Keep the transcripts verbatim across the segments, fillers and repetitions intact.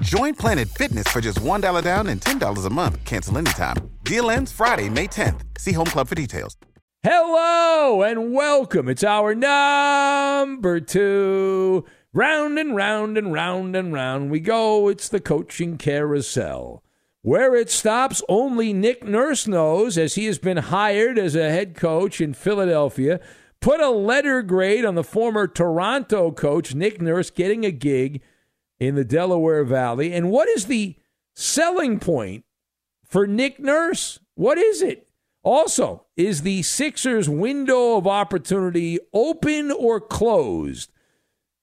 Join Planet Fitness for just one dollar down and ten dollars a month. Cancel anytime. Deal ends Friday, May tenth. See Home Club for details. Hello and welcome. It's our number two. Round and round and round and round we go. It's the coaching carousel. Where it stops, only Nick Nurse knows, as he has been hired as a head coach in Philadelphia. Put a letter grade on the former Toronto coach, Nick Nurse, getting a gig in the Delaware Valley. And what is the selling point for Nick Nurse? What is it? Also, is the Sixers' window of opportunity open or closed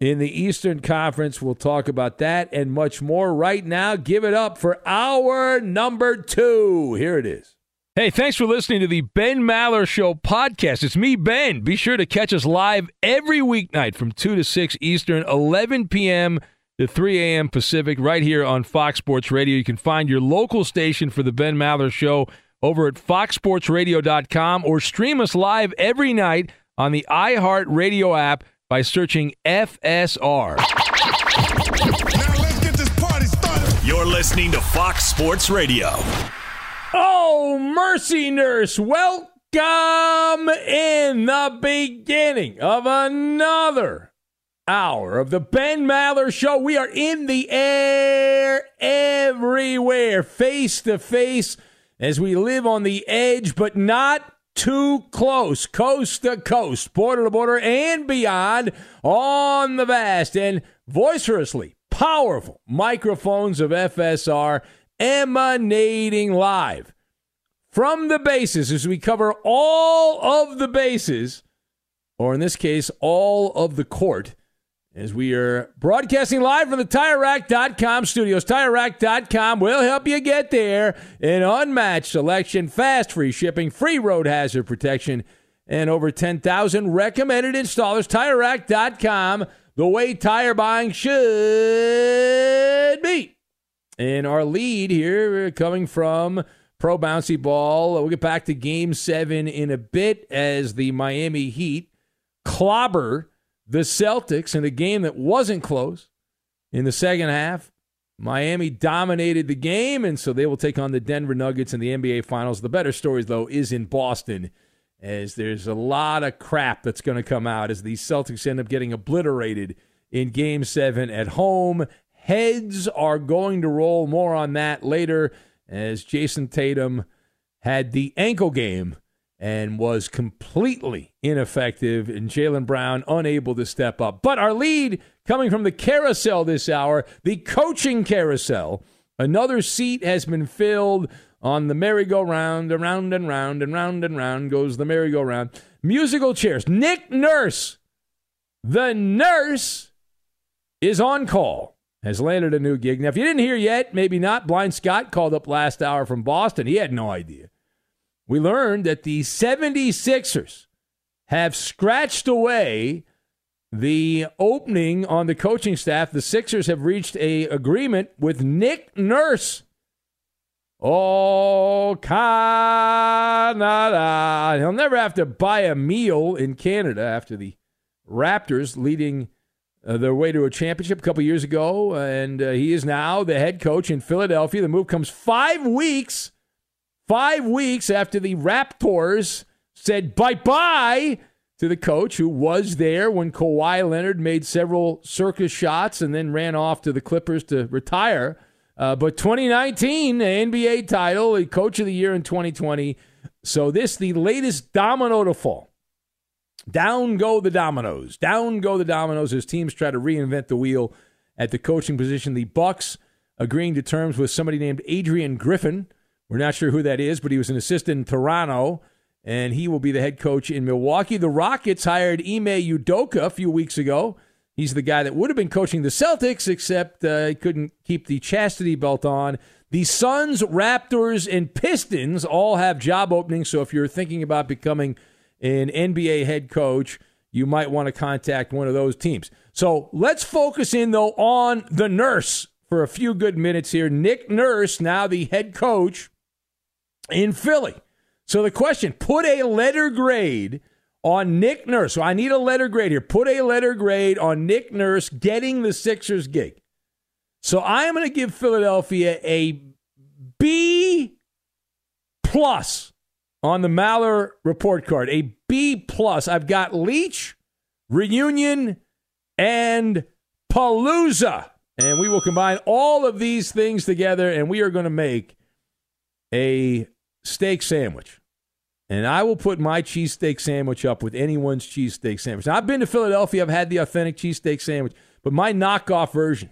in the Eastern Conference? We'll talk about that and much more right now. Give it up for our number two. Here it is. Hey, thanks for listening to the Ben Maller Show podcast. It's me, Ben. Be sure to catch us live every weeknight from two to six Eastern, eleven p.m. to three a.m. Pacific, right here on Fox Sports Radio. You can find your local station for the Ben Maller Show over at fox sports radio dot com, or stream us live every night on the iHeartRadio app by searching F S R. Now let's get this party started. You're listening to Fox Sports Radio. Oh, mercy, Nurse. Welcome in the beginning of another hour of the Ben Maller Show. We are in the air everywhere, face to face, as we live on the edge, but not too close, coast to coast, border to border, and beyond, on the vast and vociferously powerful microphones of F S R, emanating live from the bases as we cover all of the bases, or in this case, all of the court, as we are broadcasting live from the tire rack dot com studios. tire rack dot com will help you get there. An unmatched selection, fast free shipping, free road hazard protection, and over ten thousand recommended installers. tire rack dot com, the way tire buying should be. And our lead here coming from Pro Bouncy Ball. We'll get back to Game seven in a bit as the Miami Heat clobber the Celtics in a game that wasn't close in the second half. Miami dominated the game, and so they will take on the Denver Nuggets in the N B A Finals. The better stories, though, is in Boston, as there's a lot of crap that's going to come out as the Celtics end up getting obliterated in Game seven at home. Heads are going to roll. More on that later, as Jason Tatum had the ankle game and was completely ineffective, and Jaylen Brown unable to step up. But our lead coming from the carousel this hour, the coaching carousel. Another seat has been filled on the merry-go-round. Around and round and round and round goes the merry-go-round. Musical chairs. Nick Nurse, the nurse, is on call. Has landed a new gig. Now, if you didn't hear yet, maybe not, Blind Scott called up last hour from Boston. He had no idea. We learned that the seventy-sixers have scratched away the opening on the coaching staff, the Sixers have reached an agreement with Nick Nurse. Oh, Canada. He'll never have to buy a meal in Canada after the Raptors leading uh, their way to a championship a couple years ago. And uh, he is now the head coach in Philadelphia. The move comes five weeks, five weeks after the Raptors said bye-bye to the coach who was there when Kawhi Leonard made several circus shots and then ran off to the Clippers to retire. Uh, but twenty nineteen, the N B A title, the coach of the year in twenty twenty. So this, the latest domino to fall. Down go the dominoes. Down go the dominoes as teams try to reinvent the wheel at the coaching position. The Bucks agreeing to terms with somebody named Adrian Griffin. We're not sure who that is, but he was an assistant in Toronto, and he will be the head coach in Milwaukee. The Rockets hired Ime Udoka a few weeks ago. He's the guy that would have been coaching the Celtics, except uh, he couldn't keep the chastity belt on. The Suns, Raptors, and Pistons all have job openings, so if you're thinking about becoming an N B A head coach, you might want to contact one of those teams. So let's focus in, though, on the Nurse for a few good minutes here. Nick Nurse, now the head coach in Philly. So the question, put a letter grade on Nick Nurse. So I need a letter grade here. Put a letter grade on Nick Nurse getting the Sixers gig. So I am going to give Philadelphia a B plus on the Maller report card. A B plus. I've got Leach, Reunion, and Palooza. And we will combine all of these things together, and we are going to make a steak sandwich. And I will put my cheesesteak sandwich up with anyone's cheesesteak sandwich. Now, I've been to Philadelphia. I've had the authentic cheesesteak sandwich. But my knockoff version,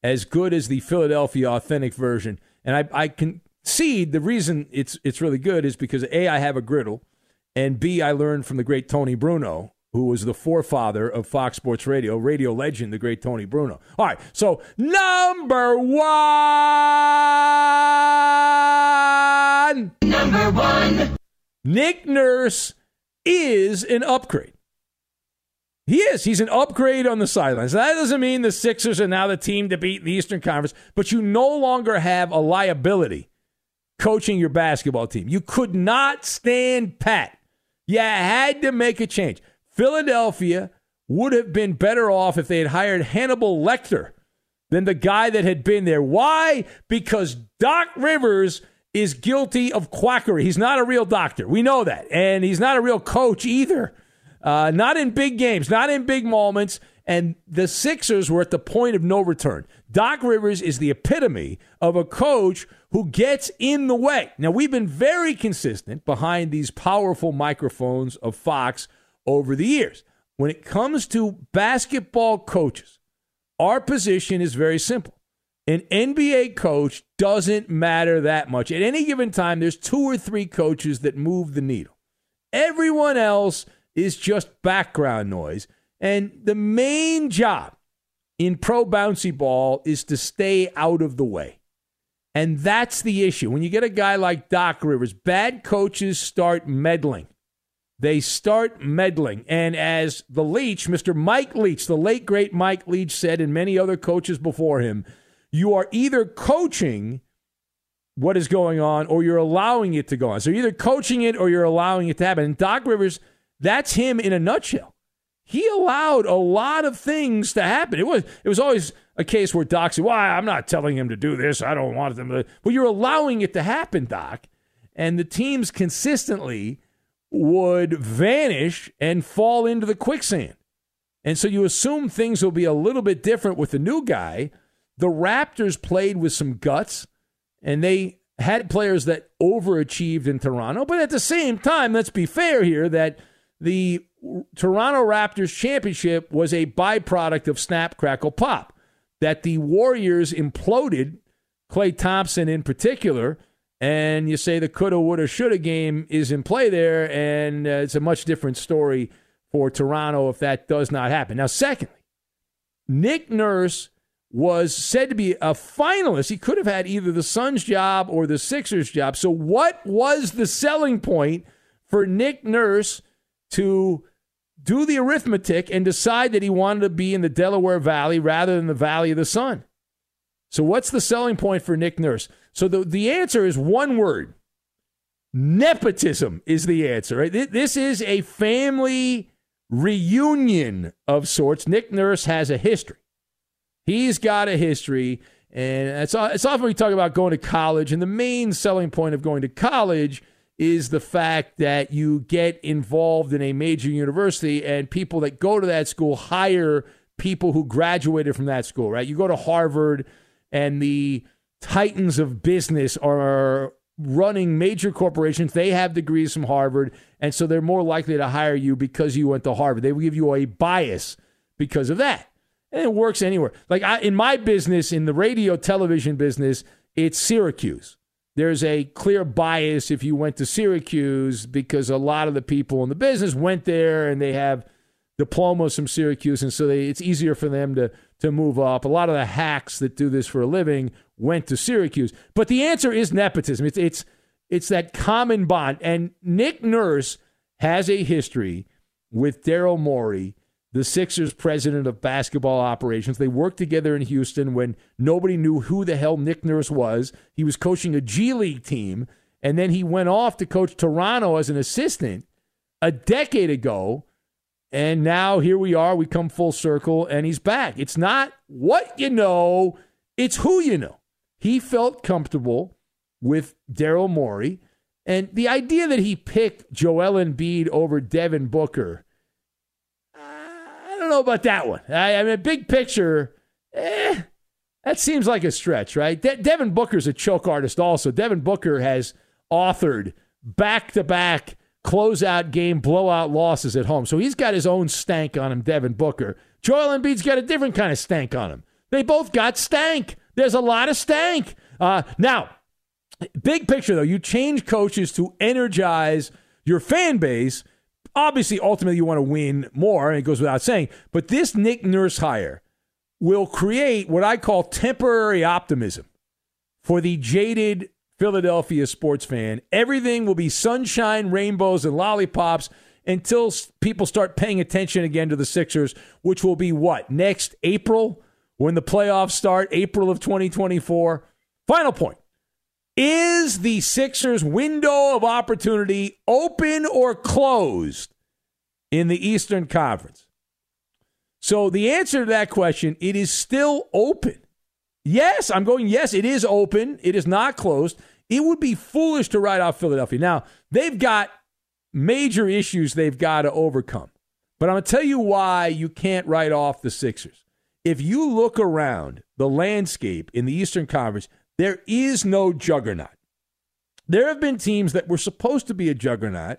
as good as the Philadelphia authentic version, and I, I concede the reason it's it's really good is because, A, I have a griddle, and, B, I learned from the great Tony Bruno, who was the forefather of Fox Sports Radio, radio legend, the great Tony Bruno. All right, so number one. Number one. Nick Nurse is an upgrade. He is. He's an upgrade on the sidelines. That doesn't mean the Sixers are now the team to beat in the Eastern Conference, but you no longer have a liability coaching your basketball team. You could not stand pat. You had to make a change. Philadelphia would have been better off if they had hired Hannibal Lecter than the guy that had been there. Why? Because Doc Rivers is guilty of quackery. He's not a real doctor. We know that. And he's not a real coach either. Uh, not in big games, not in big moments. And the Sixers were at the point of no return. Doc Rivers is the epitome of a coach who gets in the way. Now, we've been very consistent behind these powerful microphones of Fox over the years. When it comes to basketball coaches, our position is very simple. An N B A coach doesn't matter that much. At any given time, there's two or three coaches that move the needle. Everyone else is just background noise. And the main job in pro bouncy ball is to stay out of the way. And that's the issue. When you get a guy like Doc Rivers, bad coaches start meddling. They start meddling. And as the Leach, Mister Mike Leach, the late, great Mike Leach said, and many other coaches before him, you are either coaching what is going on or you're allowing it to go on. So you're either coaching it or you're allowing it to happen. And Doc Rivers, that's him in a nutshell. He allowed a lot of things to happen. It was it was always a case where Doc said, well, I'm not telling him to do this. I don't want them to. Well, you're allowing it to happen, Doc. And the teams consistently would vanish and fall into the quicksand. And so you assume things will be a little bit different with the new guy. The Raptors played with some guts, and they had players that overachieved in Toronto. But at the same time, let's be fair here, that the Toronto Raptors championship was a byproduct of snap, crackle, pop, that the Warriors imploded, Klay Thompson in particular, and you say the coulda, woulda, shoulda game is in play there, and uh, it's a much different story for Toronto if that does not happen. Now, secondly, Nick Nurse was said to be a finalist. He could have had either the Suns' job or the Sixers' job. So what was the selling point for Nick Nurse to do the arithmetic and decide that he wanted to be in the Delaware Valley rather than the Valley of the Sun. So what's the selling point for Nick Nurse? So the, the answer is one word. Nepotism is the answer. Right? This is a family reunion of sorts. Nick Nurse has a history. He's got a history. And it's, it's often we talk about going to college, and the main selling point of going to college is the fact that you get involved in a major university, and people that go to that school hire people who graduated from that school, right? You go to Harvard, and the titans of business are running major corporations. They have degrees from Harvard, and so they're more likely to hire you because you went to Harvard. They will give you a bias because of that. And it works anywhere. Like I, in my business, in the radio television business, it's Syracuse. There's a clear bias if you went to Syracuse because a lot of the people in the business went there and they have diplomas from Syracuse, and so they, it's easier for them to, to move up. A lot of the hacks that do this for a living went to Syracuse. But the answer is nepotism. It's, it's, it's that common bond. And Nick Nurse has a history with Daryl Morey, the Sixers president of basketball operations. They worked together in Houston when nobody knew who the hell Nick Nurse was. He was coaching a G League team, and then he went off to coach Toronto as an assistant a decade ago, and now here we are. We come full circle, and he's back. It's not what you know, it's who you know. He felt comfortable with Daryl Morey, and the idea that he picked Joel Embiid over Devin Booker, I don't know about that one. I, I mean, big picture, eh, that seems like a stretch, right? De- Devin Booker's a choke artist also. Devin Booker has authored back-to-back closeout game blowout losses at home. So he's got his own stank on him, Devin Booker. Joel Embiid's got a different kind of stank on him. They both got stank. There's a lot of stank. Uh, now, big picture, though, you change coaches to energize your fan base. Obviously, ultimately, you want to win more, and it goes without saying. But this Nick Nurse hire will create what I call temporary optimism for the jaded Philadelphia sports fan. Everything will be sunshine, rainbows, and lollipops until people start paying attention again to the Sixers, which will be what? Next April, when the playoffs start, April of twenty twenty-four. Final point. Is the Sixers' window of opportunity open or closed in the Eastern Conference? So the answer to that question, it is still open. Yes, I'm going, yes, it is open. It is not closed. It would be foolish to write off Philadelphia. Now, they've got major issues they've got to overcome. But I'm going to tell you why you can't write off the Sixers. If you look around the landscape in the Eastern Conference, there is no juggernaut. There have been teams that were supposed to be a juggernaut,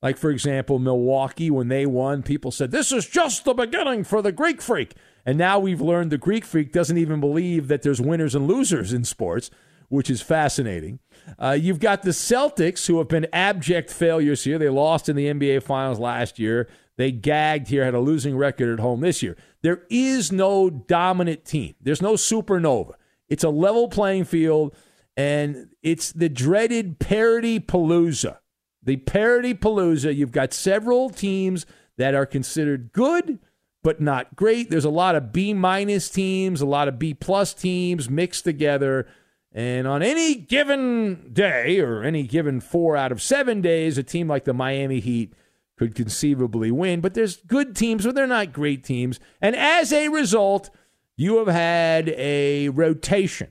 like, for example, Milwaukee. When they won, people said, this is just the beginning for the Greek Freak. And now we've learned the Greek Freak doesn't even believe that there's winners and losers in sports, which is fascinating. Uh, you've got the Celtics, who have been abject failures here. They lost in the N B A Finals last year. They gagged here, had a losing record at home this year. There is no dominant team. There's no supernova. It's a level playing field, and it's the dreaded parity palooza. The parity palooza, you've got several teams that are considered good but not great. There's a lot of B-minus teams, a lot of B-plus teams mixed together. And on any given day or any given four out of seven days, a team like the Miami Heat could conceivably win. But there's good teams, but they're not great teams. And as a result, you have had a rotation.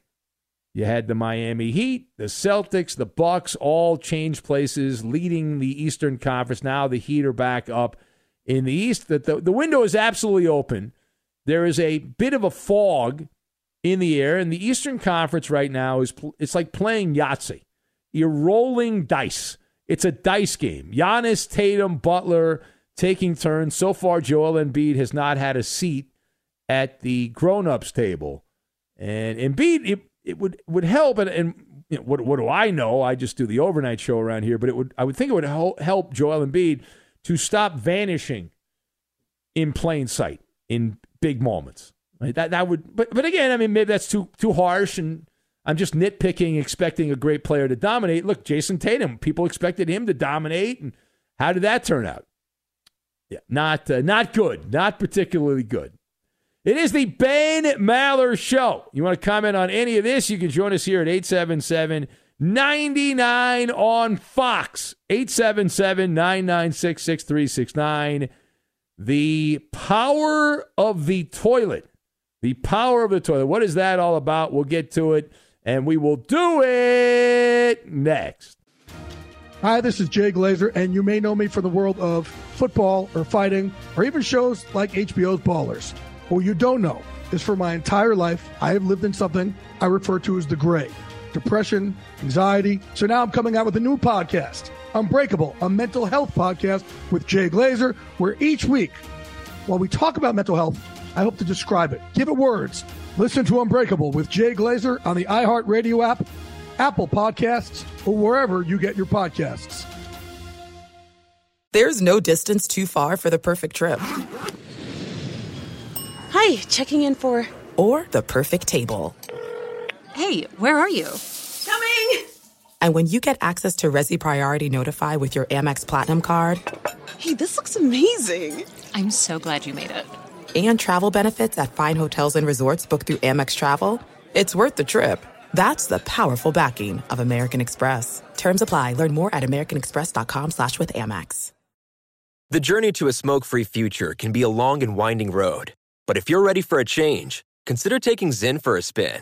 You had the Miami Heat, the Celtics, the Bucks, all change places, leading the Eastern Conference. Now the Heat are back up in the East. The, the, the window is absolutely open. There is a bit of a fog in the air, and the Eastern Conference right now is it's like playing Yahtzee. You're rolling dice. It's a dice game. Giannis, Tatum, Butler taking turns. So far, Joel Embiid has not had a seat at the grown-ups table. And Embiid, it, it would would help, and, and you know, what what do I know? I just do the overnight show around here, but it would I would think it would help Joel Embiid to stop vanishing in plain sight in big moments. Right? That that would, but but again, I mean, maybe that's too too harsh, and I'm just nitpicking, expecting a great player to dominate. Look, Jason Tatum, people expected him to dominate, and how did that turn out? Yeah, not uh, not good. Not particularly good. It is the Ben Maller Show. You want to comment on any of this, you can join us here at eight seven seven, nine nine on Fox. eight seven seven, nine nine six, six three six nine. The power of the toilet. The power of the toilet. What is that all about? We'll get to it, and we will do it next. Hi, this is Jay Glazer, and you may know me for the world of football or fighting or even shows like H B O's Ballers. But what you don't know is for my entire life, I have lived in something I refer to as the gray. Depression, anxiety. So now I'm coming out with a new podcast, Unbreakable, a mental health podcast with Jay Glazer, where each week, while we talk about mental health, I hope to describe it, give it words. Listen to Unbreakable with Jay Glazer on the iHeartRadio app, Apple Podcasts, or wherever you get your podcasts. There's no distance too far for the perfect trip. Hi, checking in for... Or the perfect table. Hey, where are you? Coming! And when you get access to Resi Priority Notify with your Amex Platinum card... Hey, this looks amazing. I'm so glad you made it. And travel benefits at fine hotels and resorts booked through Amex Travel. It's worth the trip. That's the powerful backing of American Express. Terms apply. Learn more at americanexpress.com slash with Amex. The journey to a smoke-free future can be a long and winding road. But if you're ready for a change, consider taking Zyn for a spin.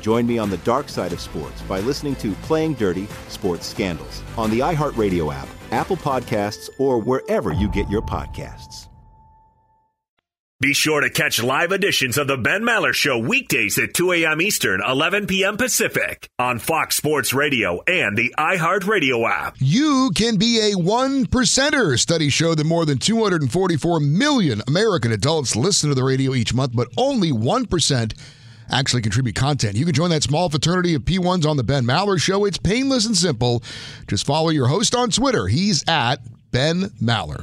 Join me on the dark side of sports by listening to Playing Dirty Sports Scandals on the iHeartRadio app, Apple Podcasts, or wherever you get your podcasts. Be sure to catch live editions of The Ben Maller Show weekdays at two a.m. Eastern, eleven p.m. Pacific on Fox Sports Radio and the iHeartRadio app. You can be a one percenter. Studies show that more than two hundred forty-four million American adults listen to the radio each month, but only one percent actually contribute content. You can join that small fraternity of P ones on The Ben Maller Show. It's painless and simple. Just follow your host on Twitter. He's at Ben Maller.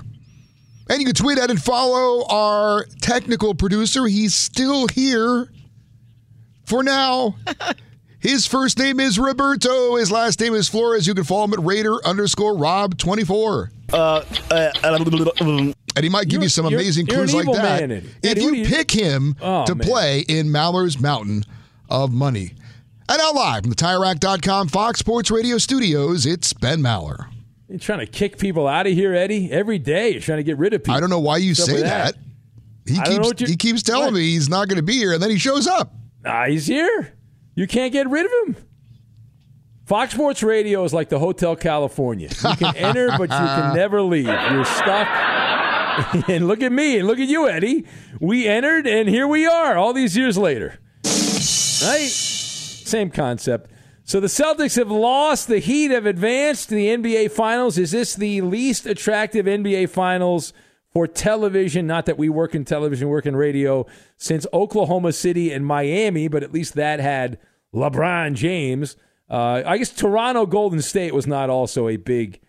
And you can tweet at and follow our technical producer. He's still here for now. His first name is Roberto. His last name is Flores. You can follow him at Raider underscore Rob twenty-four. Uh, uh, uh, and he might give you some amazing you're, you're clues like that. Man. If you pick him oh, to man. play in Maller's Mountain of Money. And now live from the Tire Rack dot com Fox Sports Radio studios, it's Ben Maller. You're trying to kick people out of here, Eddie? Every day you're trying to get rid of people. I don't know why you Except say that. that. He, keeps, he keeps telling what? me he's not going to be here, and then he shows up. Nah, he's here. You can't get rid of him. Fox Sports Radio is like the Hotel California. You can enter, but you can never leave. You're stuck. And look at me, and look at you, Eddie. We entered, and here we are all these years later. Right? Same concept. So the Celtics have lost. The Heat have advanced to the N B A Finals. Is this the least attractive N B A Finals for television? Not that we work in television, work in radio, since Oklahoma City and Miami, but at least that had LeBron James. Uh, I guess Toronto Golden State was not also a big,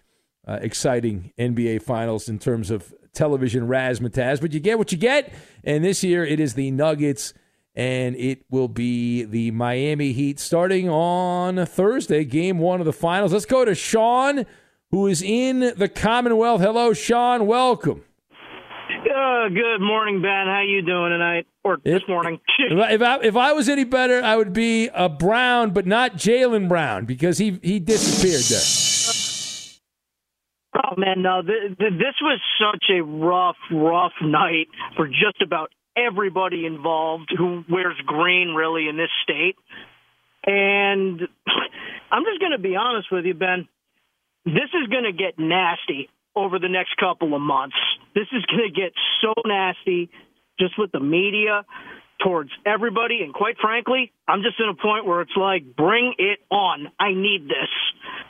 uh, exciting N B A Finals in terms of television razzmatazz, but you get what you get. And this year it is the Nuggets, and it will be the Miami Heat starting on Thursday, game one of the finals. Let's go to Sean, who is in the Commonwealth. Hello, Sean. Welcome. Uh, good morning, Ben. How you doing tonight or this if, morning? if, I, if I was any better, I would be a Brown, but not Jaylen Brown, because he, he disappeared there. Oh, man, no. Th- th- this was such a rough, rough night for just about everybody involved who wears green, really, in this state. And I'm just going to be honest with you, Ben. This is going to get nasty over the next couple of months. This is going to get so nasty just with the media towards everybody. And quite frankly, I'm just at a point where it's like, bring it on. I need this.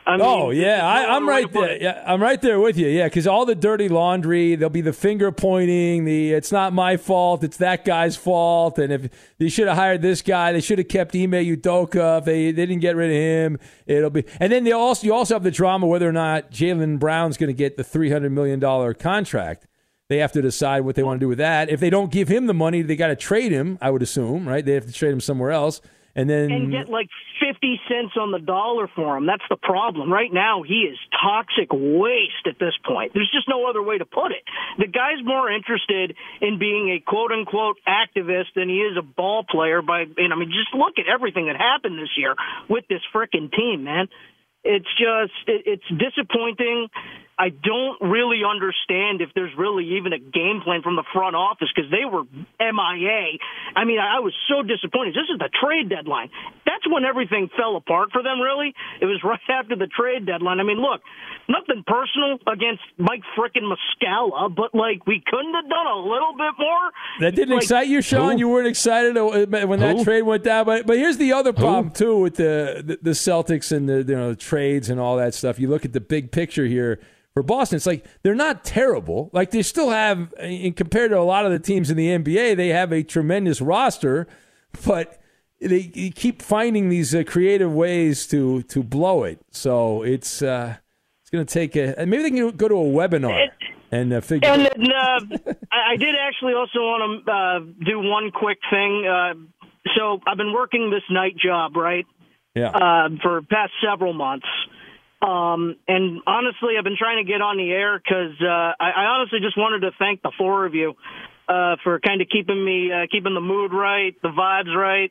I mean, oh, yeah. I, I'm right there. Yeah, I'm right there with you. Yeah, because all the dirty laundry, there'll be the finger pointing, the it's not my fault, it's that guy's fault. And if they should have hired this guy, they should have kept Ime Udoka. If they, they didn't get rid of him, it'll be. And then they also you also have the drama whether or not Jaylen Brown's going to get the three hundred million dollars contract. They have to decide what they want to do with that. If they don't give him the money, they got to trade him, I would assume, right? They have to trade him somewhere else. And then and get like fifty cents on the dollar for him. That's the problem. Right now, he is toxic waste at this point. There's just no other way to put it. The guy's more interested in being a quote-unquote activist than he is a ball player. By and I mean, just look at everything that happened this year with this frickin' team, man. It's just it, it's disappointing. I don't really understand if there's really even a game plan from the front office because they were M I A. I mean, I was so disappointed. This is the trade deadline. That's when everything fell apart for them, really. It was right after the trade deadline. I mean, look, nothing personal against Mike frickin' Muscala, but, like, we couldn't have done a little bit more. That didn't like, excite you, Sean? Who? You weren't excited when that who? trade went down? But but here's the other problem, who? too, with the, the, the Celtics and the, you know, the trades and all that stuff. You look at the big picture here. For Boston, it's like they're not terrible. Like they still have, in compared to a lot of the teams in the N B A, they have a tremendous roster, but they keep finding these uh, creative ways to to blow it. So it's uh, it's going to take a maybe they can go to a webinar it, and uh, figure. And then, uh, I did actually also want to uh, do one quick thing. Uh, so I've been working this night job right, yeah, uh, for past several months. Um, and honestly, I've been trying to get on the air because uh, I, I honestly just wanted to thank the four of you uh, for kind of keeping me, uh, keeping the mood right, the vibes right,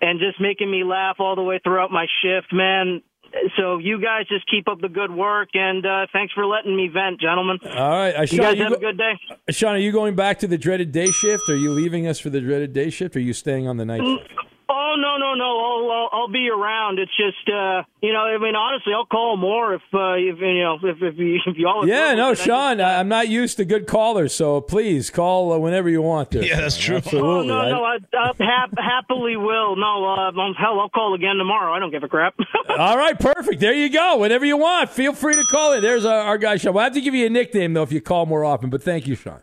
and just making me laugh all the way throughout my shift, man. So you guys just keep up the good work, and uh, thanks for letting me vent, gentlemen. All right. Uh, you Sean, guys you have go- a good day. Sean, are you going back to the dreaded day shift? Are you leaving us for the dreaded day shift, or are you staying on the night shift? Mm- Oh, no, no, no. I'll, I'll, I'll be around. It's just, uh, you know, I mean, honestly, I'll call more if, uh, if you know, if, if, you, if you all. Yeah, no, Sean, I, I'm not used to good callers, so please call uh, whenever you want to. Yeah, that's true. Absolutely. Oh, no, no, I, I hap- happily will. No, uh, hell, I'll call again tomorrow. I don't give a crap. All right, perfect. There you go. Whenever you want, feel free to call in. There's our, our guy, Sean. We'll have to give you a nickname, though, if you call more often, but thank you, Sean.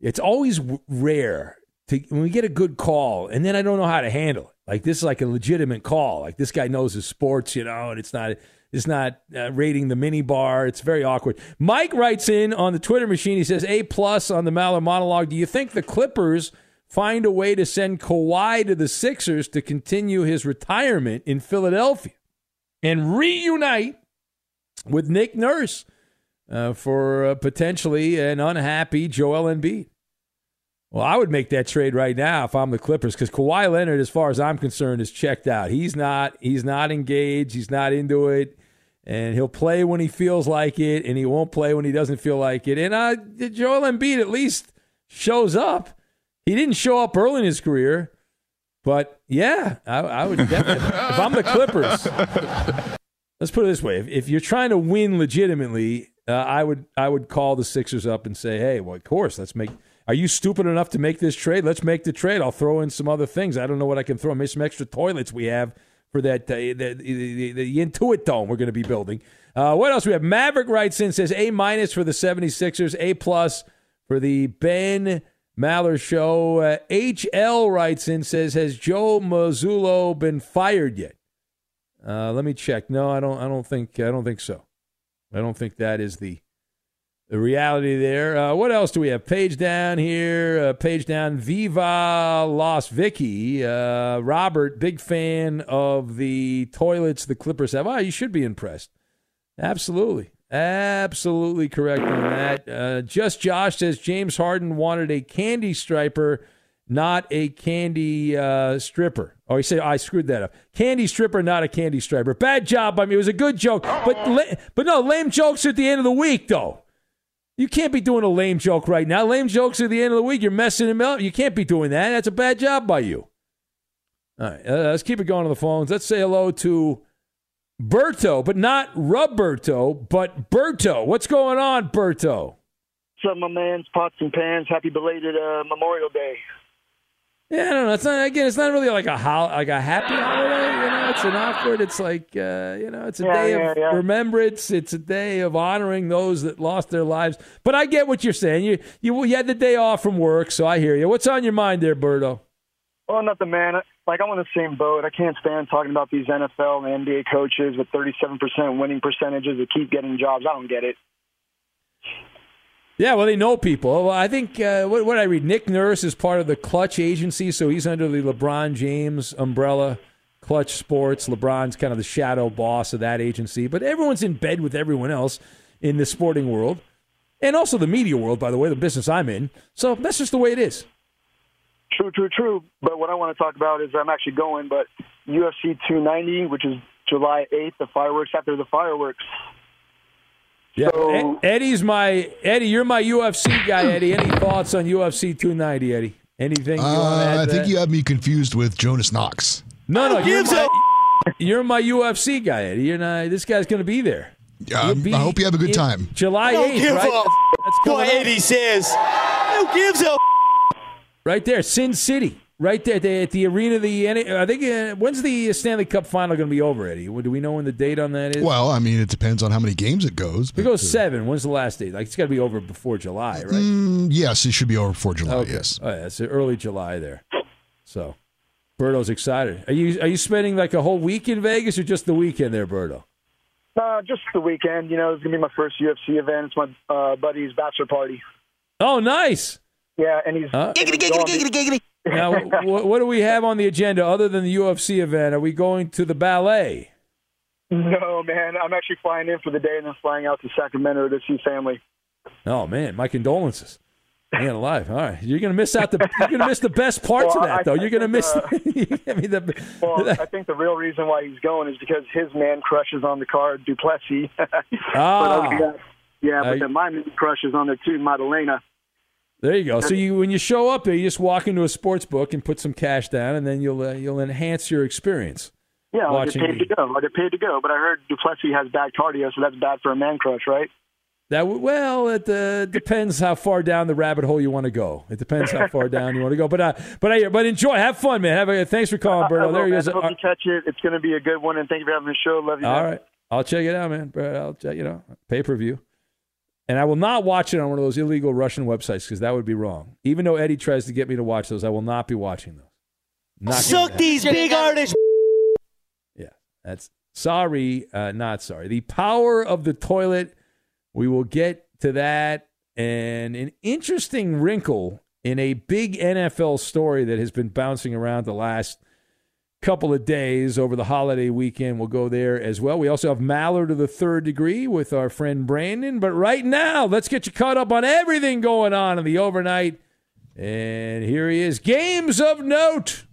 It's always w- rare. To, when we get a good call, and then I don't know how to handle it. Like, this is like a legitimate call. Like, this guy knows his sports, you know, and it's not it's not uh, raiding the minibar. It's very awkward. Mike writes in on the Twitter machine. He says, A-plus on the Maller monologue. Do you think the Clippers find a way to send Kawhi to the Sixers to continue his retirement in Philadelphia and reunite with Nick Nurse uh, for uh, potentially an unhappy Joel Embiid? Well, I would make that trade right now if I'm the Clippers because Kawhi Leonard, as far as I'm concerned, is checked out. He's not he's not engaged. He's not into it. And he'll play when he feels like it, and he won't play when he doesn't feel like it. And uh, Joel Embiid at least shows up. He didn't show up early in his career. But, yeah, I, I would definitely. If I'm the Clippers, let's put it this way. If, if you're trying to win legitimately, uh, I would I would call the Sixers up and say, hey, well, of course, let's make – are you stupid enough to make this trade? Let's make the trade. I'll throw in some other things. I don't know what I can throw in. Maybe some extra toilets we have for that uh, the, the, the Intuit Dome we're going to be building. Uh, what else we have? Maverick writes in, says A minus for the seventy-sixers, A plus for the Ben Maller Show. Uh, H L writes in, says, has Joe Mazzullo been fired yet? Uh, let me check. No, I don't. I don't think. I don't think so. I don't think that is the the reality there. Uh, what else do we have? Page down here. Uh, page down. Viva Las Vicky. Uh, Robert, big fan of the toilets the Clippers have. Oh, you should be impressed. Absolutely, absolutely correct on that. Uh, Just Josh says James Harden wanted a candy striper, not a candy uh, stripper. Oh, he said, I screwed that up. Candy stripper, not a candy striper. Bad job by me. It was a good joke. But la- but no, lame jokes at the end of the week, though. You can't be doing a lame joke right now. Lame jokes at the end of the week. You're messing them up. You can't be doing that. That's a bad job by you. All right, uh, let's keep it going on the phones. Let's say hello to Berto, but not Roberto, but Berto. What's going on, Berto? What's up, my man? Pots and pans. Happy belated uh, Memorial Day. Yeah, I don't know. It's not, again, it's not really like a hol- like a happy holiday. You know, it's an awkward. It's like, uh, you know, it's a yeah, day yeah, of yeah. remembrance. It's a day of honoring those that lost their lives. But I get what you're saying. You you, you had the day off from work, so I hear you. What's on your mind there, Berto? Oh, nothing, man. Like, I'm on the same boat. I can't stand talking about these N F L and N B A coaches with thirty-seven percent winning percentages that keep getting jobs. I don't get it. Yeah, well, they know people. Well, I think, uh, what, what did I read? Nick Nurse is part of the Clutch agency, so he's under the LeBron James umbrella, Clutch Sports. LeBron's kind of the shadow boss of that agency. But everyone's in bed with everyone else in the sporting world, and also the media world, by the way, the business I'm in. So that's just the way it is. True, true, true. But what I want to talk about is I'm actually going, but U F C two ninety, which is July eighth, the fireworks after the fireworks. Yeah, so, Eddie's my Eddie. You're my U F C guy, Eddie. Any thoughts on U F C two ninety, Eddie? Anything? You uh, want to add to I think that? You have me confused with Jonas Knox. No, no, you're my, you're my U F C guy, Eddie. You're not. This guy's going to be there. Um, be I hope you have a good time. July eighth, right? That's what Eddie says. Who gives a? Right there, Sin City. Right there they, at the arena. The I think uh, when's the Stanley Cup final going to be over, Eddie? Do we know when the date on that is? Well, I mean, it depends on how many games it goes. It goes seven. When's the last date? Like it's got to be over before July, right? Mm, yes, it should be over before July. Okay. Yes, oh, yeah, it's early July there. So, Berto's excited. Are you are you spending like a whole week in Vegas or just the weekend there, Berto? Uh, just the weekend. You know, it's going to be my first U F C event. It's my uh, buddy's bachelor party. Oh, nice. Yeah, and he's huh? giggity giggity giggity giggity. Now, what, what do we have on the agenda other than the U F C event? Are we going to the ballet? No, man. I'm actually flying in for the day and then flying out to Sacramento to see family. Oh, man. My condolences. Man alive. All right. You're going to miss out the you're going to miss the best parts well, of that, I, though. You're going to miss uh, I mean, the, well, the, I think the real reason why he's going is because his man crushes on the card, Duplessis. Ah. But, uh, yeah, but uh, then my man crushes on there, too, Maddalena. There you go. So you, when you show up there, you just walk into a sports book and put some cash down, and then you'll uh, you'll enhance your experience. Yeah, I'll get paid the... to go. I'll get paid to go. But I heard Duplessis has bad cardio, so that's bad for a man crush, right? That w- well, it uh, depends how far down the rabbit hole you want to go. It depends how far down you want to go. But uh, but I, but enjoy. Have fun, man. Have a, thanks for calling, Berto. There you go. I hope you catch it. It's going to be a good one, and thank you for having the show. Love you. All man. Right. I'll check it out, man. I'll check, you know, pay-per-view. And I will not watch it on one of those illegal Russian websites because that would be wrong. Even though Eddie tries to get me to watch those, I will not be watching those. Not Suck these big artists. Yeah, that's sorry, uh, not sorry. The power of the toilet. We will get to that. And an interesting wrinkle in a big N F L story that has been bouncing around the last couple of days over the holiday weekend. We'll go there as well. We also have Maller to the Third Degree with our friend Brandon. But right now, let's get you caught up on everything going on in the overnight. And here he is. Games of note,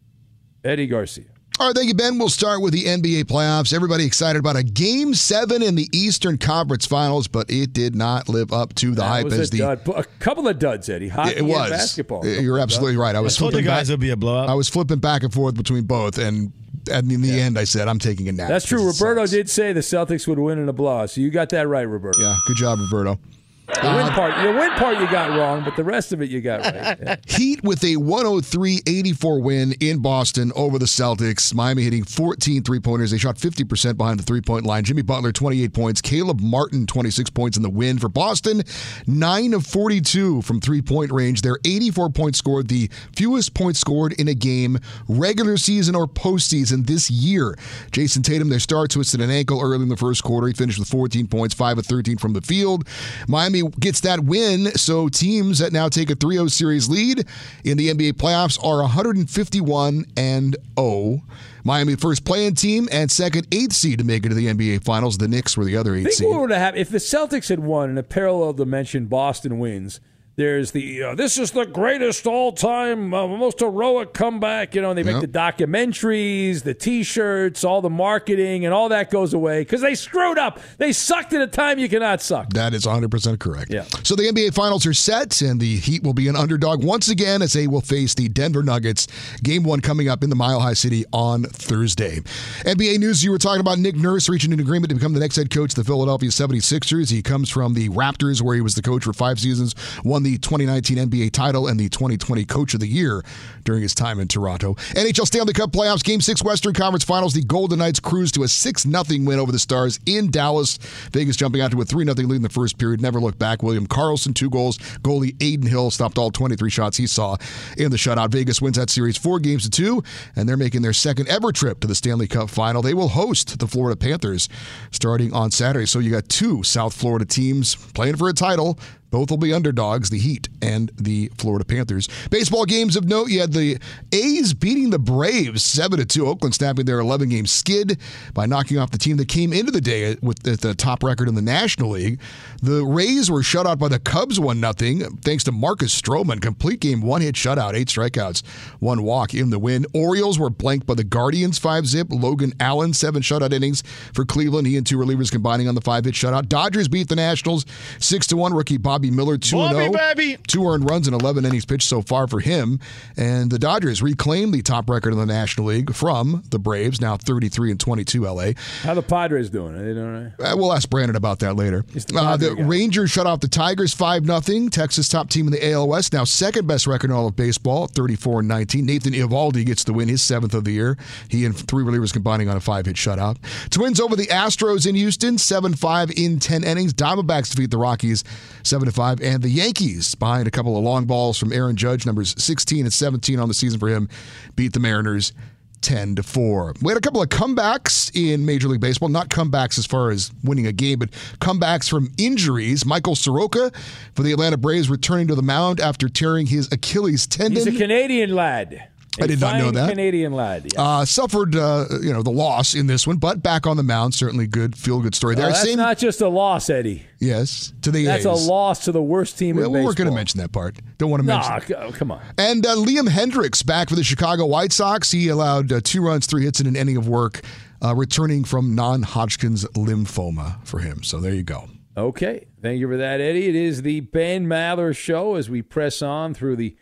Eddie Garcia. All right, thank you, Ben. We'll start with the N B A playoffs. Everybody excited about a Game seven in the Eastern Conference Finals, but it did not live up to the that hype. Was as a, the, dud. a couple of duds, Eddie. Hockey it was. And basketball. You're absolutely right. I was I told flipping you guys back, it'll be a blowout. I was flipping back and forth between both, and in the yeah. end I said, I'm taking a nap. That's true. Roberto did say the Celtics would win in a blowout, so you got that right, Roberto. Yeah, good job, Roberto. The win part, the win part you got wrong, but the rest of it you got right. Yeah. Heat with a one oh three eighty-four win in Boston over the Celtics. Miami hitting fourteen three-pointers. They shot fifty percent behind the three-point line. Jimmy Butler, twenty-eight points. Caleb Martin, twenty-six points in the win for Boston. nine of forty-two from three-point range. Their eighty-four points scored, the fewest points scored in a game, regular season or postseason this year. Jason Tatum, their star, twisted an ankle early in the first quarter. He finished with fourteen points, five of thirteen from the field. Miami gets that win, so teams that now take a three oh series lead in the N B A playoffs are one fifty-one and oh. Miami, first play-in team and second eighth seed to make it to the N B A Finals. The Knicks were the other eighth seed. What would have happened if the Celtics had won in a parallel dimension? Boston wins. There's the uh, this is the greatest all-time, uh, most heroic comeback. You know, and they make yep. the documentaries, the T-shirts, all the marketing, and all that goes away because they screwed up. They sucked at a time you cannot suck. That is one hundred percent correct. Yeah. So the N B A Finals are set, and the Heat will be an underdog once again as they will face the Denver Nuggets. Game one coming up in the Mile High City on Thursday. N B A news, you were talking about Nick Nurse reaching an agreement to become the next head coach of the Philadelphia seventy-sixers. He comes from the Raptors, where he was the coach for five seasons, won the twenty nineteen N B A title and the twenty twenty Coach of the Year during his time in Toronto. N H L Stanley Cup playoffs, Game six Western Conference Finals. The Golden Knights cruise to a six nothing win over the Stars in Dallas. Vegas jumping out to a three nothing lead in the first period. Never looked back. William Karlsson, two goals. Goalie Aiden Hill stopped all twenty-three shots he saw in the shutout. Vegas wins that series four games to two, and they're making their second ever trip to the Stanley Cup Final. They will host the Florida Panthers starting on Saturday. So you got two South Florida teams playing for a title. Both will be underdogs, the Heat and the Florida Panthers. Baseball games of note, you had the A's beating the Braves seven to two. Oakland snapping their eleven-game skid by knocking off the team that came into the day with at the top record in the National League. The Rays were shut out by the Cubs one nothing, thanks to Marcus Stroman. Complete game, one-hit shutout, eight strikeouts, one walk in the win. Orioles were blanked by the Guardians five zip. Logan Allen, seven shutout innings for Cleveland. He and two relievers combining on the five-hit shutout. Dodgers beat the Nationals six to one. Rookie Bobby Miller, two and oh, two earned runs and eleven innings pitched so far for him. And the Dodgers reclaim the top record in the National League from the Braves, now thirty-three and twenty-two. L A. How the Padres doing? Are they doing all right? Uh, we'll ask Brandon about that later. The, uh, the Rangers shut off the Tigers five nothing. Texas top team in the A L West, now second best record in all of baseball, thirty-four and nineteen. Nathan Eovaldi gets the win, his seventh of the year. He and three relievers combining on a five-hit shutout. Twins over the Astros in Houston, seven five in ten innings. Diamondbacks defeat the Rockies seven to five. Five, and the Yankees, behind a couple of long balls from Aaron Judge, numbers sixteen and seventeen on the season for him, beat the Mariners ten to four. We had a couple of comebacks in Major League Baseball, not comebacks as far as winning a game, but comebacks from injuries. Michael Soroka for the Atlanta Braves returning to the mound after tearing his Achilles tendon. He's a Canadian lad. A I did not know that. Canadian lad. Yes. Uh, suffered, uh, you know, the loss in this one, but back on the mound. Certainly good, feel-good story there. No, that's Same, not just a loss, Eddie. Yes, to the that's A's. That's a loss to the worst team well, in baseball. We're going to mention that part. Don't want to mention nah, it. Come on. And uh, Liam Hendricks back for the Chicago White Sox. He allowed uh, two runs, three hits, and an inning of work, uh, returning from non-Hodgkin's lymphoma for him. So there you go. Okay. Thank you for that, Eddie. It is the Ben Maller Show as we press on through the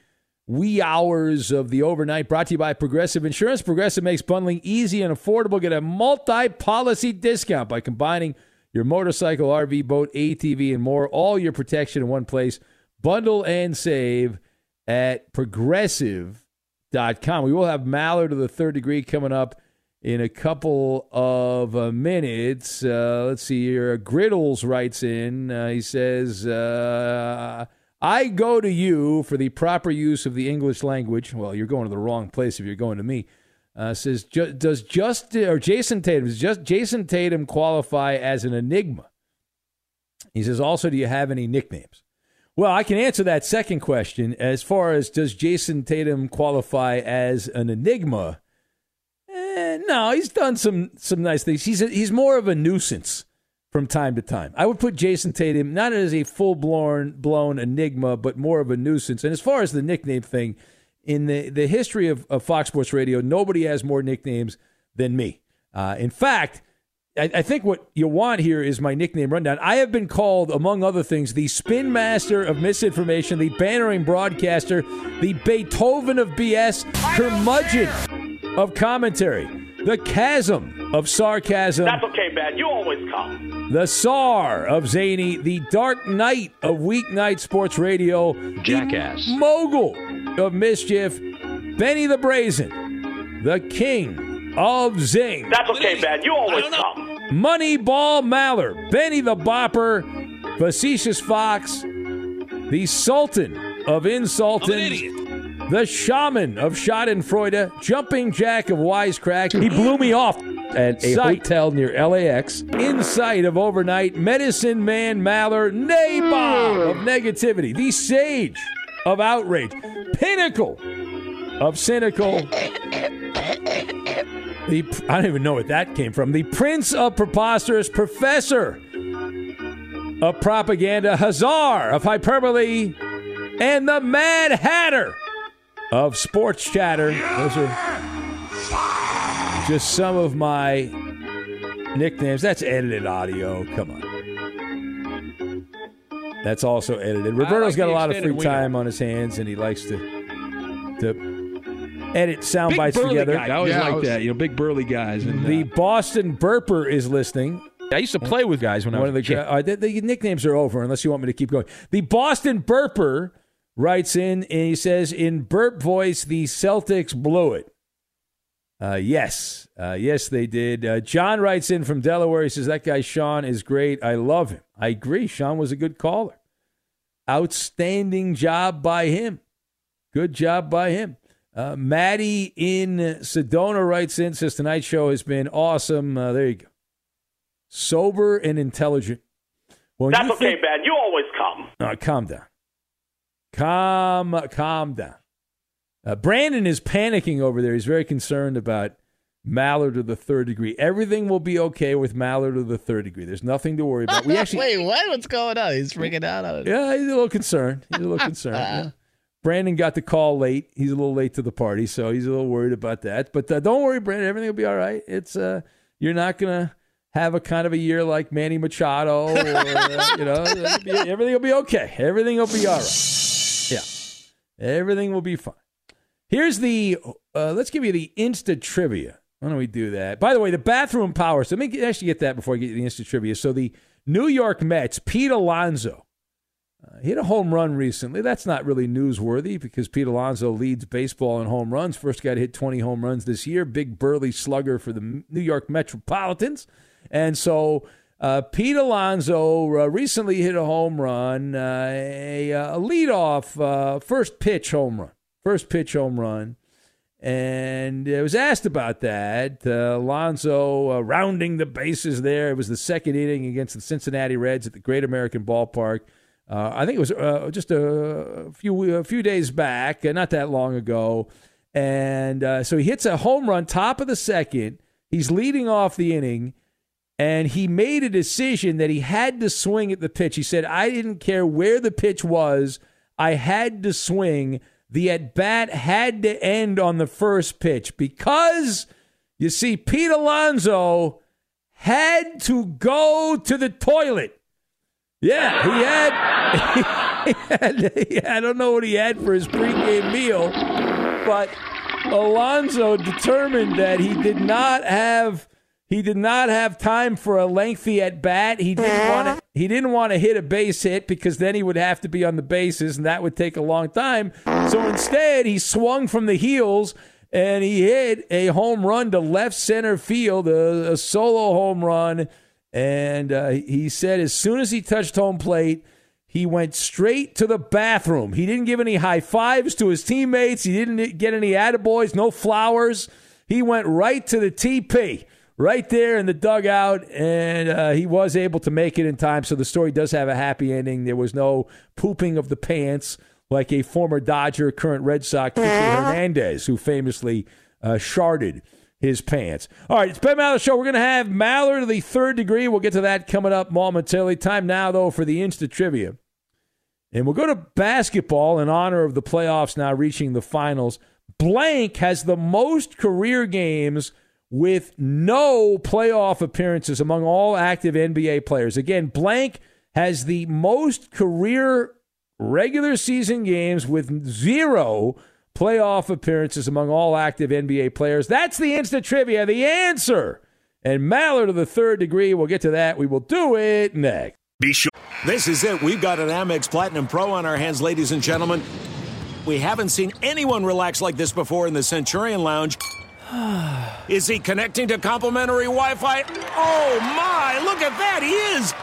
wee hours of the overnight, brought to you by Progressive Insurance. Progressive makes bundling easy and affordable. Get a multi-policy discount by combining your motorcycle, R V, boat, A T V, and more. All your protection in one place. Bundle and save at Progressive dot com. We will have Maller to the Third Degree coming up in a couple of uh, minutes. Uh, let's see here. Griddles writes in. Uh, he says... Uh, I go to you for the proper use of the English language. Well, you're going to the wrong place if you're going to me. Uh, says, ju- does just or Jason Tatum does just Jason Tatum qualify as an enigma? He says, also, do you have any nicknames? Well, I can answer that second question as far as does Jason Tatum qualify as an enigma? Eh, no, he's done some some nice things. He's a, he's more of a nuisance from time to time. I would put Jason Tatum not as a full-blown blown enigma, but more of a nuisance. And as far as the nickname thing, in the, the history of, of Fox Sports Radio, nobody has more nicknames than me. Uh, in fact, I, I think what you want here is my nickname rundown. I have been called, among other things, the spin master of misinformation, the bantering broadcaster, the Beethoven of B S, curmudgeon of commentary. The chasm of sarcasm. That's okay, man. You always come. The S A R of Zany. The dark knight of weeknight sports radio. Jackass. The mogul of mischief. Benny the Brazen. The king of zing. That's okay, man. You always come. Moneyball Maller. Benny the Bopper. Facetious Fox. The sultan of insulting. I'm an idiot. The shaman of Schadenfreude, jumping jack of wisecrack. He blew me off at a Sight. hotel near L A X. Insight of overnight, medicine man Maller, nabob of negativity. The sage of outrage, pinnacle of cynical. The I don't even know where that came from. The prince of preposterous, professor of propaganda, huzzar of hyperbole, and the mad hatter of sports chatter. Those are just some of my nicknames. That's edited audio. Come on. That's also edited. Roberto's like got a lot of free wiener. time on his hands, and he likes to to edit sound big bites together. Guy. I always yeah, like I was... that. You know, big burly guys. And, uh... the Boston Burper is listening. I used to play with guys when One I was of the kid. All right, the, the nicknames are over, unless you want me to keep going. The Boston Burper writes in, and he says, in burp voice, the Celtics blew it. Uh, yes. Uh, yes, they did. Uh, John writes in from Delaware. He says, that guy Sean is great. I love him. I agree. Sean was a good caller. Outstanding job by him. Good job by him. Uh, Maddie in Sedona writes in, says, tonight's show has been awesome. Uh, there you go. Sober and intelligent. Well, that's you okay, think- man. You always come. Uh, calm down. Calm, calm down. Uh, Brandon is panicking over there. He's very concerned about Maller to the third degree. Everything will be okay with Maller to the third degree. There's nothing to worry about. We actually wait. What? What's going on? He's freaking out on it. Yeah, he's a little concerned. He's a little concerned. Yeah. Brandon got the call late. He's a little late to the party, so he's a little worried about that. But uh, don't worry, Brandon. Everything will be all right. It's uh, you're not gonna have a kind of a year like Manny Machado. Or, uh, you know, be, everything will be okay. Everything will be all right. Everything will be fine. Here's the, uh, let's give you the Insta Trivia. Why don't we do that? By the way, the bathroom power. So let me actually get that before I get you the Insta Trivia. So the New York Mets, Pete Alonso, uh, hit a home run recently. That's not really newsworthy because Pete Alonso leads baseball in home runs. First guy to hit twenty home runs this year. Big burly slugger for the New York Metropolitans. And so uh, Pete Alonso uh, recently hit a home run, uh, a, a leadoff uh, first pitch home run, first pitch home run. And it was asked about that. Uh, Alonso uh, rounding the bases there. It was the second inning against the Cincinnati Reds at the Great American Ballpark. Uh, I think it was uh, just a few, a few days back, uh, not that long ago. And uh, so he hits a home run, top of the second. He's leading off the inning. And he made a decision that he had to swing at the pitch. He said, I didn't care where the pitch was. I had to swing. The at-bat had to end on the first pitch because, you see, Pete Alonso had to go to the toilet. Yeah, he had, he had, he had I don't know what he had for his pregame meal, but Alonso determined that he did not have... He did not have time for a lengthy at bat. He didn't want to. He didn't want to hit a base hit because then he would have to be on the bases, and that would take a long time. So instead, he swung from the heels and he hit a home run to left center field, a, a solo home run. And uh, he said, as soon as he touched home plate, he went straight to the bathroom. He didn't give any high fives to his teammates. He didn't get any attaboys, no flowers. He went right to the T P. Right there in the dugout, and uh, he was able to make it in time. So the story does have a happy ending. There was no pooping of the pants like a former Dodger, current Red Sox, Kiki Hernandez, who famously uh, sharded his pants. All right, it's Ben Maller Show. We're going to have Maller to the third degree. We'll get to that coming up momentarily. Time now, though, for the Insta Trivia. And we'll go to basketball in honor of the playoffs now reaching the finals. Blank has the most career games with no playoff appearances among all active N B A players. Again, blank has the most career regular season games with zero playoff appearances among all active N B A players? That's the instant trivia, the answer. And Maller to the third degree. We'll get to that. We will do it next. Be sure. This is it. We've got an Amex Platinum Pro on our hands, ladies and gentlemen. We haven't seen anyone relax like this before in the Centurion Lounge. Is he connecting to complimentary Wi-Fi? Oh, my. Look at that. He is.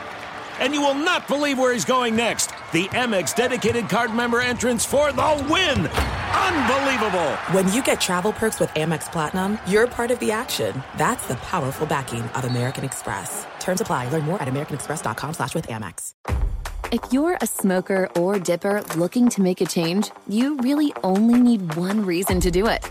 And you will not believe where he's going next. The Amex dedicated card member entrance for the win. Unbelievable. When you get travel perks with Amex Platinum, you're part of the action. That's the powerful backing of American Express. Terms apply. Learn more at americanexpress.com slash with Amex. If you're a smoker or dipper looking to make a change, you really only need one reason to do it.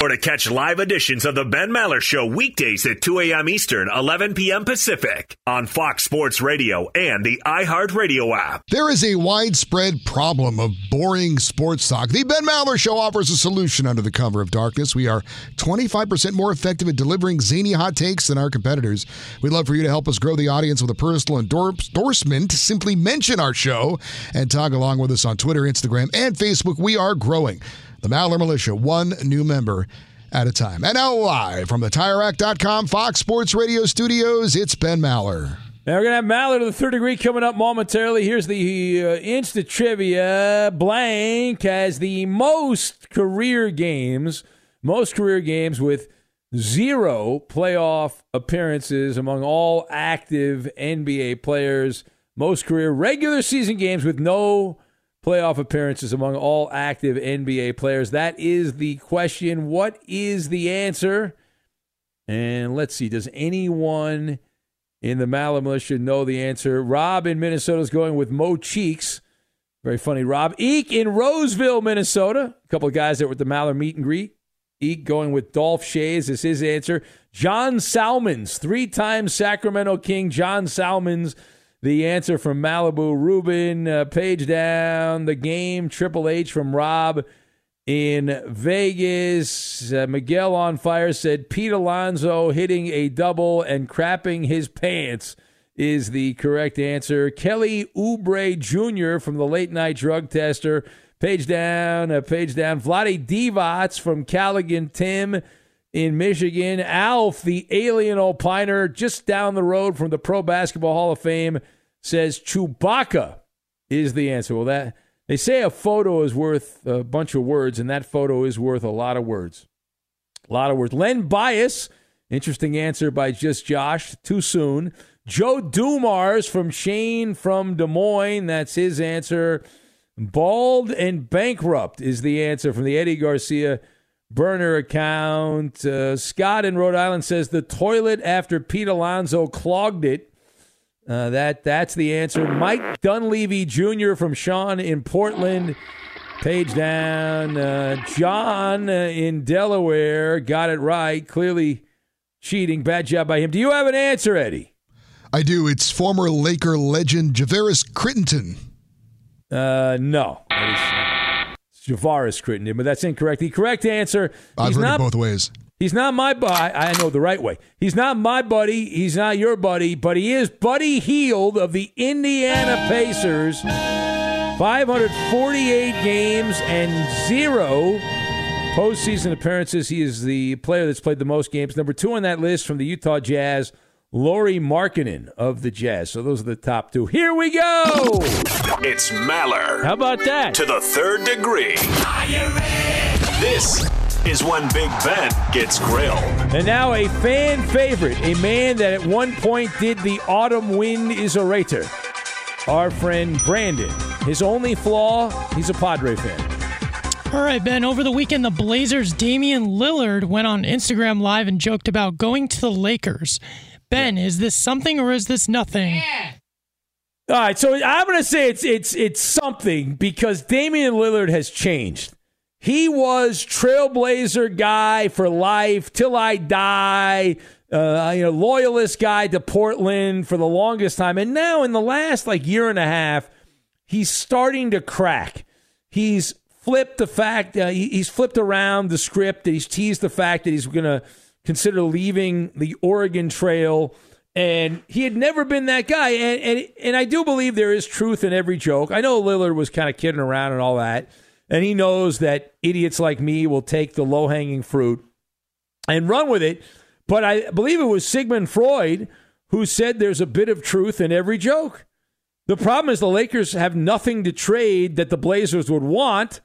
Or to catch live editions of the Ben Maller Show weekdays at two a.m. Eastern, eleven p.m. Pacific on Fox Sports Radio and the iHeartRadio app. There is a widespread problem of boring sports talk. The Ben Maller Show offers a solution under the cover of darkness. We are twenty-five percent more effective at delivering zany hot takes than our competitors. We'd love for you to help us grow the audience with a personal endorsement. Simply mention our show and tag along with us on Twitter, Instagram, and Facebook. We are growing. The Maller Militia, one new member at a time. And now live from the Tire Rack dot com Fox Sports Radio studios, it's Ben Maller. Now we're going to have Maller to the third degree coming up momentarily. Here's the uh, Insta Trivia. Blank has the most career games, most career games with zero playoff appearances among all active N B A players. Most career regular season games with no playoff appearances among all active N B A players. That is the question. What is the answer? And let's see, does anyone in the Maller Militia know the answer? Rob in Minnesota is going with Mo Cheeks. Very funny, Rob. Eek in Roseville, Minnesota. A couple of guys that were at the Maller meet and greet. Eek going with Dolph Shays is his answer. John Salmons, three-time Sacramento King. John Salmons, the answer from Malibu. Ruben, uh, page down the game. Triple H from Rob in Vegas. Uh, Miguel on fire said Pete Alonso hitting a double and crapping his pants is the correct answer. Kelly Oubre Junior from the late night drug tester. Page down, uh, page down. Vlade Divac from Callaghan Tim in Michigan. Alf, the alien opiner, just down the road from the Pro Basketball Hall of Fame, says Chewbacca is the answer. Well, that they say a photo is worth a bunch of words, and that photo is worth a lot of words. A lot of words. Len Bias, interesting answer by Just Josh, too soon. Joe Dumars from Shane from Des Moines, that's his answer. Bald and Bankrupt is the answer from the Eddie Garcia burner account. Uh, Scott in Rhode Island says the toilet after Pete Alonso clogged it. Uh, that that's the answer. Mike Dunleavy Junior from Sean in Portland. Page down. Uh, John uh, in Delaware got it right. Clearly cheating. Bad job by him. Do you have an answer, Eddie? I do. It's former Laker legend Javaris Crittenton. Uh, no. It's Javaris Crittenton, but that's incorrect. The correct answer. I've heard not, it both ways. He's not my buddy. I know the right way. He's not my buddy. He's not your buddy, but he is Buddy Hield of the Indiana Pacers. five hundred forty-eight games and zero postseason appearances. He is the player that's played the most games. Number two on that list from the Utah Jazz, Lauri Markkanen of the Jazz. So those are the top two. Here we go. It's Maller. How about that? To the third degree. This is when Big Ben gets grilled. And now a fan favorite, a man that at one point did the autumn wind is a Raider. Our friend Brandon. His only flaw, he's a Padre fan. All right, Ben, over the weekend, the Blazers' Damian Lillard went on Instagram Live and joked about going to the Lakers. Ben, yeah. Is this something or is this nothing? Yeah. All right, so I'm going to say it's it's it's something because Damian Lillard has changed. He was trailblazer guy for life till I die, uh, you know, loyalist guy to Portland for the longest time. And now in the last like year and a half, he's starting to crack. He's flipped the fact uh, he, he's flipped around the script that he's teased the fact that he's going to consider leaving the Oregon Trail, and he had never been that guy. And and and I do believe there is truth in every joke. I know Lillard was kind of kidding around and all that, and he knows that idiots like me will take the low hanging fruit and run with it. But I believe it was Sigmund Freud who said there's a bit of truth in every joke. The problem is the Lakers have nothing to trade that the Blazers would want,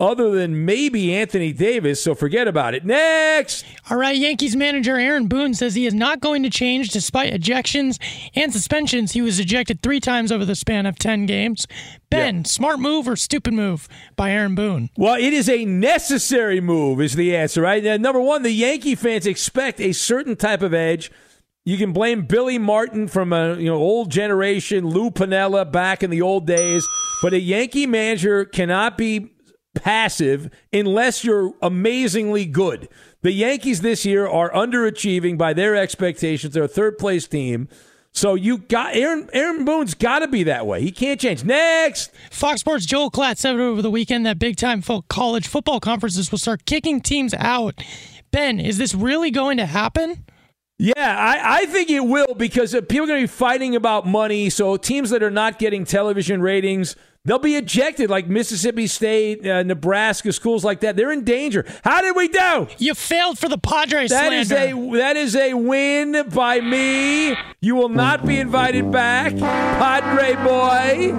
other than maybe Anthony Davis, so forget about it. Next! All right, Yankees manager Aaron Boone says he is not going to change despite ejections and suspensions. He was ejected three times over the span of ten games. Ben, yeah. Smart move or stupid move by Aaron Boone? Well, it is a necessary move is the answer, right? Now, number one, the Yankee fans expect a certain type of edge. You can blame Billy Martin from a you know old generation, Lou Piniella back in the old days, but a Yankee manager cannot be passive unless you're amazingly good. The Yankees this year are underachieving by their expectations. They're a third place team. So you got Aaron Aaron Boone's got to be that way. He can't change. Next. Fox Sports' Joel Klatt said over the weekend that big time college football conferences will start kicking teams out. Ben, is this really going to happen? Yeah, I, I think it will because people are going to be fighting about money. So teams that are not getting television ratings, they'll be ejected, like Mississippi State, uh, Nebraska, schools like that. They're in danger. How did we do? You failed for the Padres that slander. Is a, that is a win by me. You will not be invited back, Padre boy.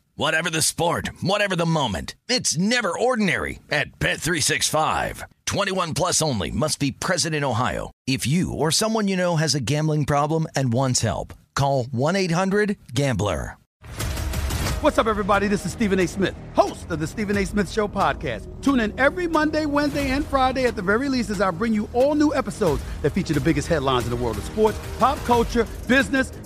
Whatever the sport, whatever the moment. It's never ordinary at Bet three sixty-five. twenty-one plus only. Must be present in Ohio. If you or someone you know has a gambling problem and wants help, call one eight hundred gambler. What's up, everybody? This is Stephen A. Smith, host of the Stephen A. Smith Show podcast. Tune in every Monday, Wednesday, and Friday at the very least as I bring you all new episodes that feature the biggest headlines in the world of sports, pop culture, business,